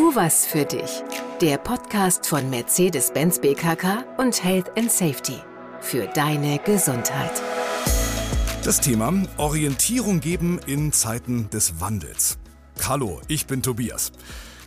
Tu was für dich. Der Podcast von Mercedes-Benz BKK und Health & Safety. Für deine Gesundheit. Das Thema: Orientierung geben in Zeiten des Wandels. Hallo, ich bin Tobias.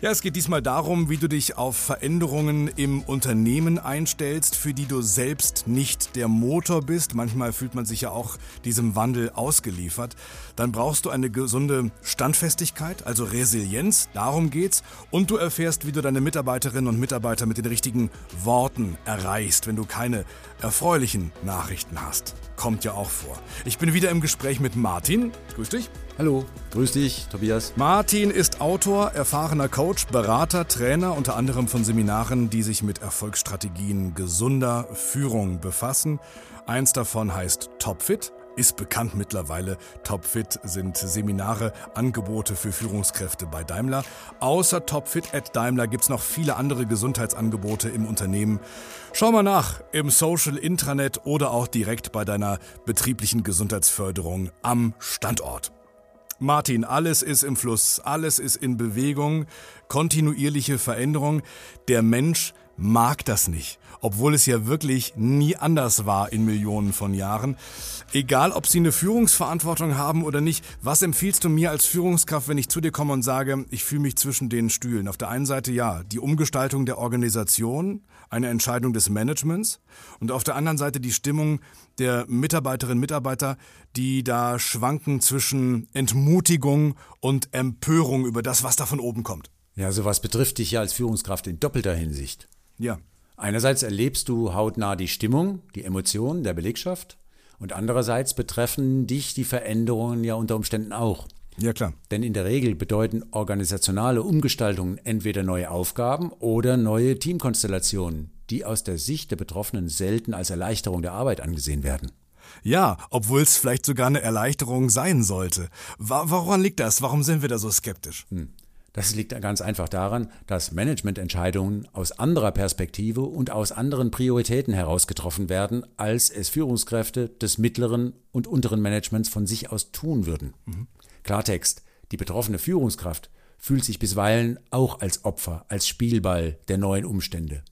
Ja, es geht diesmal darum, wie du dich auf Veränderungen im Unternehmen einstellst, für die du selbst nicht der Motor bist. Manchmal fühlt man sich ja auch diesem Wandel ausgeliefert. Dann brauchst du eine gesunde Standfestigkeit, also Resilienz, darum geht's. Und du erfährst, wie du deine Mitarbeiterinnen und Mitarbeiter mit den richtigen Worten erreichst, wenn du keine erfreulichen Nachrichten hast. Kommt ja auch vor. Ich bin wieder im Gespräch mit Martin. Grüß dich. Hallo. Grüß dich, Tobias. Martin ist Autor, erfahrener Coach, Berater, Trainer, unter anderem von Seminaren, die sich mit Erfolgsstrategien gesunder Führung befassen. Eins davon heißt TopFit. Ist bekannt mittlerweile. TopFit sind Seminare, Angebote für Führungskräfte bei Daimler. Außer TopFit at Daimler gibt es noch viele andere Gesundheitsangebote im Unternehmen. Schau mal nach im Social Intranet oder auch direkt bei deiner betrieblichen Gesundheitsförderung am Standort. Martin, alles ist im Fluss, alles ist in Bewegung, kontinuierliche Veränderung. Der Mensch mag das nicht, obwohl es ja wirklich nie anders war in Millionen von Jahren. Egal, ob sie eine Führungsverantwortung haben oder nicht, was empfiehlst du mir als Führungskraft, wenn ich zu dir komme und sage, ich fühle mich zwischen den Stühlen? Auf der einen Seite ja, die Umgestaltung der Organisation, eine Entscheidung des Managements, und auf der anderen Seite die Stimmung der Mitarbeiterinnen und Mitarbeiter, die da schwanken zwischen Entmutigung und Empörung über das, was da von oben kommt. Ja, sowas betrifft dich ja als Führungskraft in doppelter Hinsicht. Ja. Einerseits erlebst du hautnah die Stimmung, die Emotionen der Belegschaft, und andererseits betreffen dich die Veränderungen ja unter Umständen auch. Ja, klar. Denn in der Regel bedeuten organisationale Umgestaltungen entweder neue Aufgaben oder neue Teamkonstellationen, die aus der Sicht der Betroffenen selten als Erleichterung der Arbeit angesehen werden. Ja, obwohl es vielleicht sogar eine Erleichterung sein sollte. Woran liegt das? Warum sind wir da so skeptisch? Das liegt ganz einfach daran, dass Managemententscheidungen aus anderer Perspektive und aus anderen Prioritäten herausgetroffen werden, als es Führungskräfte des mittleren und unteren Managements von sich aus tun würden. Klartext, die betroffene Führungskraft fühlt sich bisweilen auch als Opfer, als Spielball der neuen Umstände.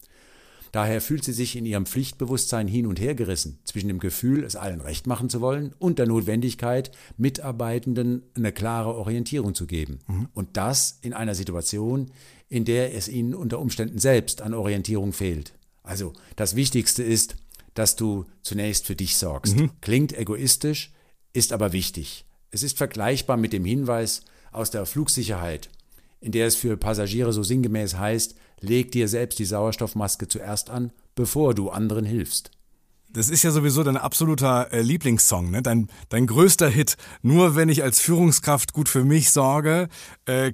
Daher fühlt sie sich in ihrem Pflichtbewusstsein hin und her gerissen, zwischen dem Gefühl, es allen recht machen zu wollen, und der Notwendigkeit, Mitarbeitenden eine klare Orientierung zu geben. Und das in einer Situation, in der es ihnen unter Umständen selbst an Orientierung fehlt. Also das Wichtigste ist, dass du zunächst für dich sorgst. Klingt egoistisch, ist aber wichtig. Es ist vergleichbar mit dem Hinweis aus der Flugsicherheit, in der es für Passagiere so sinngemäß heißt, leg dir selbst die Sauerstoffmaske zuerst an, bevor du anderen hilfst. Das ist ja sowieso dein absoluter Lieblingssong, ne? Dein größter Hit. Nur wenn ich als Führungskraft gut für mich sorge,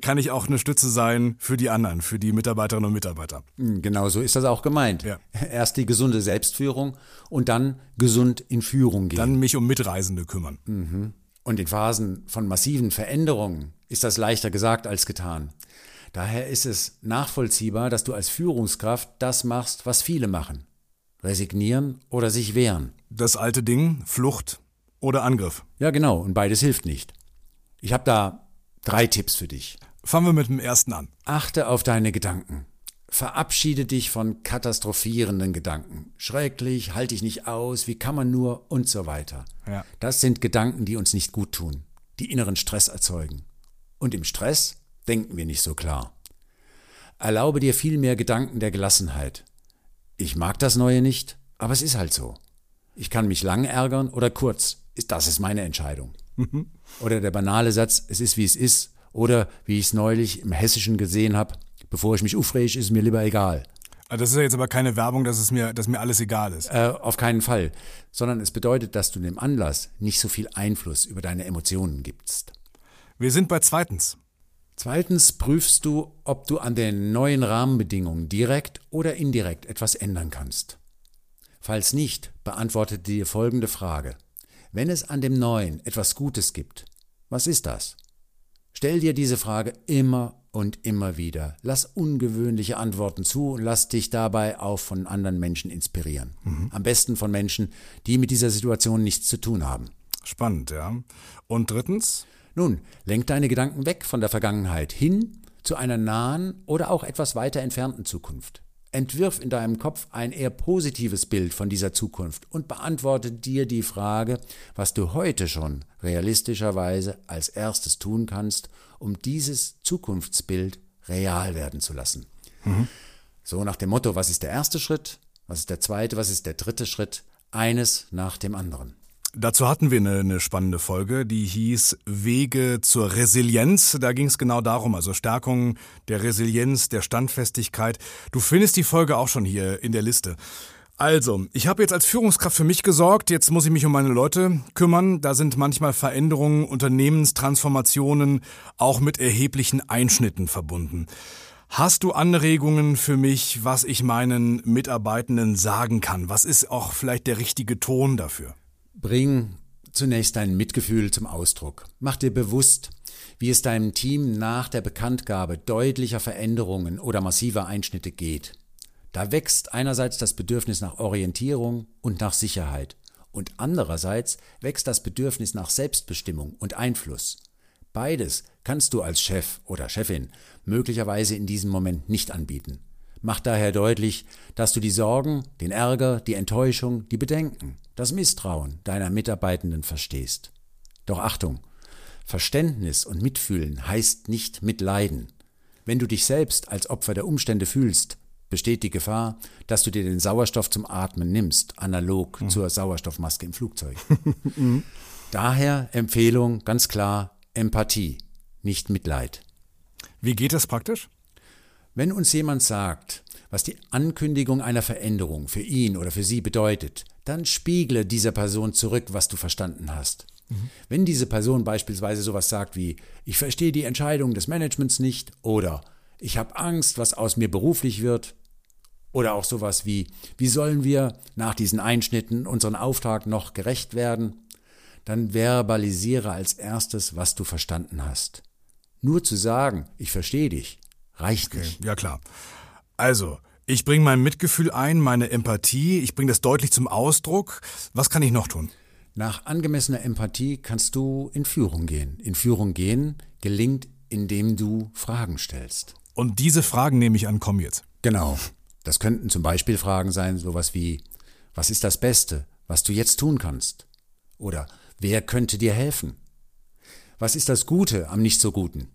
kann ich auch eine Stütze sein für die anderen, für die Mitarbeiterinnen und Mitarbeiter. Genau so ist das auch gemeint. Ja. Erst die gesunde Selbstführung und dann gesund in Führung gehen. Dann mich um Mitreisende kümmern. Und in Phasen von massiven Veränderungen ist das leichter gesagt als getan. Daher ist es nachvollziehbar, dass du als Führungskraft das machst, was viele machen. Resignieren oder sich wehren. Das alte Ding, Flucht oder Angriff. Ja, genau. Und beides hilft nicht. Ich habe da 3 Tipps für dich. Fangen wir mit dem ersten an. Achte auf deine Gedanken. Verabschiede dich von katastrophierenden Gedanken. Schrecklich, halte ich nicht aus, wie kann man nur und so weiter. Ja. Das sind Gedanken, die uns nicht gut tun, die inneren Stress erzeugen. Und im Stress denken wir nicht so klar. Erlaube dir vielmehr Gedanken der Gelassenheit. Ich mag das Neue nicht, aber es ist halt so. Ich kann mich lang ärgern oder kurz. Das ist meine Entscheidung. Oder der banale Satz, es ist wie es ist. Oder wie ich es neulich im Hessischen gesehen habe, bevor ich mich aufrege, ist mir lieber egal. Das ist ja jetzt aber keine Werbung, dass mir alles egal ist. Auf keinen Fall. Sondern es bedeutet, dass du dem Anlass nicht so viel Einfluss über deine Emotionen gibst. Wir sind bei 2. Zweitens prüfst du, ob du an den neuen Rahmenbedingungen direkt oder indirekt etwas ändern kannst. Falls nicht, beantworte dir folgende Frage. Wenn es an dem Neuen etwas Gutes gibt, was ist das? Stell dir diese Frage immer und immer wieder. Lass ungewöhnliche Antworten zu und lass dich dabei auch von anderen Menschen inspirieren. Am besten von Menschen, die mit dieser Situation nichts zu tun haben. Spannend, ja. Und 3. Nun, lenk deine Gedanken weg von der Vergangenheit hin zu einer nahen oder auch etwas weiter entfernten Zukunft. Entwirf in deinem Kopf ein eher positives Bild von dieser Zukunft und beantworte dir die Frage, was du heute schon realistischerweise als erstes tun kannst, um dieses Zukunftsbild real werden zu lassen. Mhm. So nach dem Motto, was ist der erste Schritt, was ist der zweite, was ist der dritte Schritt, eines nach dem anderen. Dazu hatten wir eine spannende Folge, die hieß Wege zur Resilienz. Da ging es genau darum, also Stärkung der Resilienz, der Standfestigkeit. Du findest die Folge auch schon hier in der Liste. Also, ich habe jetzt als Führungskraft für mich gesorgt, jetzt muss ich mich um meine Leute kümmern. Da sind manchmal Veränderungen, Unternehmenstransformationen auch mit erheblichen Einschnitten verbunden. Hast du Anregungen für mich, was ich meinen Mitarbeitenden sagen kann? Was ist auch vielleicht der richtige Ton dafür? Bring zunächst dein Mitgefühl zum Ausdruck. Mach dir bewusst, wie es deinem Team nach der Bekanntgabe deutlicher Veränderungen oder massiver Einschnitte geht. Da wächst einerseits das Bedürfnis nach Orientierung und nach Sicherheit und andererseits wächst das Bedürfnis nach Selbstbestimmung und Einfluss. Beides kannst du als Chef oder Chefin möglicherweise in diesem Moment nicht anbieten. Mach daher deutlich, dass du die Sorgen, den Ärger, die Enttäuschung, die Bedenken, das Misstrauen deiner Mitarbeitenden verstehst. Doch Achtung, Verständnis und Mitfühlen heißt nicht Mitleiden. Wenn du dich selbst als Opfer der Umstände fühlst, besteht die Gefahr, dass du dir den Sauerstoff zum Atmen nimmst, analog zur Sauerstoffmaske im Flugzeug. Daher Empfehlung, ganz klar, Empathie, nicht Mitleid. Wie geht das praktisch? Wenn uns jemand sagt, was die Ankündigung einer Veränderung für ihn oder für sie bedeutet, dann spiegle dieser Person zurück, was du verstanden hast. Mhm. Wenn diese Person beispielsweise sowas sagt wie, ich verstehe die Entscheidung des Managements nicht oder ich habe Angst, was aus mir beruflich wird oder auch sowas wie, wie sollen wir nach diesen Einschnitten unseren Auftrag noch gerecht werden, dann verbalisiere als erstes, was du verstanden hast. Nur zu sagen, ich verstehe dich, reicht nicht. Okay, ja klar. Also, ich bringe mein Mitgefühl ein, meine Empathie, ich bringe das deutlich zum Ausdruck. Was kann ich noch tun? Nach angemessener Empathie kannst du in Führung gehen. In Führung gehen gelingt, indem du Fragen stellst. Und diese Fragen, nehme ich an, kommen jetzt? Genau. Das könnten zum Beispiel Fragen sein, sowas wie, was ist das Beste, was du jetzt tun kannst? Oder, wer könnte dir helfen? Was ist das Gute am Nicht-so-Guten?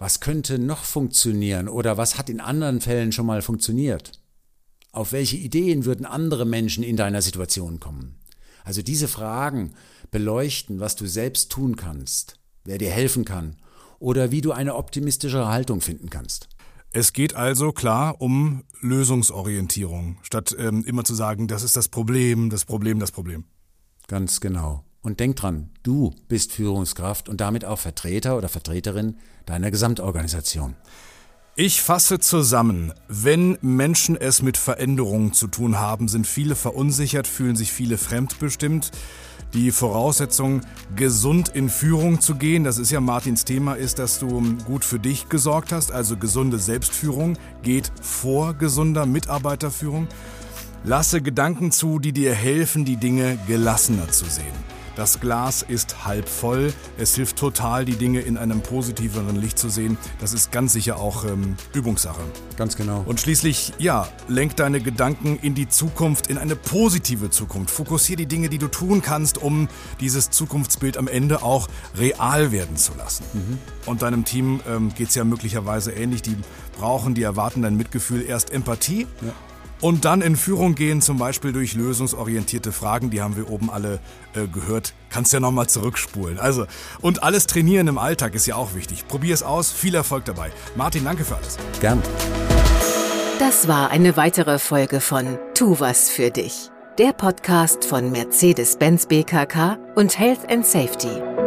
Was könnte noch funktionieren oder was hat in anderen Fällen schon mal funktioniert? Auf welche Ideen würden andere Menschen in deiner Situation kommen? Also diese Fragen beleuchten, was du selbst tun kannst, wer dir helfen kann oder wie du eine optimistischere Haltung finden kannst. Es geht also klar um Lösungsorientierung, statt immer zu sagen, das ist das Problem, das Problem, das Problem. Ganz genau. Und denk dran, du bist Führungskraft und damit auch Vertreter oder Vertreterin deiner Gesamtorganisation. Ich fasse zusammen, wenn Menschen es mit Veränderungen zu tun haben, sind viele verunsichert, fühlen sich viele fremdbestimmt. Die Voraussetzung, gesund in Führung zu gehen, das ist ja Martins Thema, ist, dass du gut für dich gesorgt hast. Also gesunde Selbstführung geht vor gesunder Mitarbeiterführung. Lasse Gedanken zu, die dir helfen, die Dinge gelassener zu sehen. Das Glas ist halb voll. Es hilft total, die Dinge in einem positiveren Licht zu sehen. Das ist ganz sicher auch Übungssache. Ganz genau. Und schließlich, ja, lenk deine Gedanken in die Zukunft, in eine positive Zukunft. Fokussier die Dinge, die du tun kannst, um dieses Zukunftsbild am Ende auch real werden zu lassen. Mhm. Und deinem Team geht's ja möglicherweise ähnlich. Die erwarten dein Mitgefühl, erst Empathie. Ja. Und dann in Führung gehen, zum Beispiel durch lösungsorientierte Fragen, die haben wir oben alle gehört. Kannst ja nochmal zurückspulen. Also, und alles trainieren im Alltag ist ja auch wichtig. Probier es aus, viel Erfolg dabei. Martin, danke für alles. Gern. Das war eine weitere Folge von Tu was für dich. Der Podcast von Mercedes-Benz BKK und Health & Safety.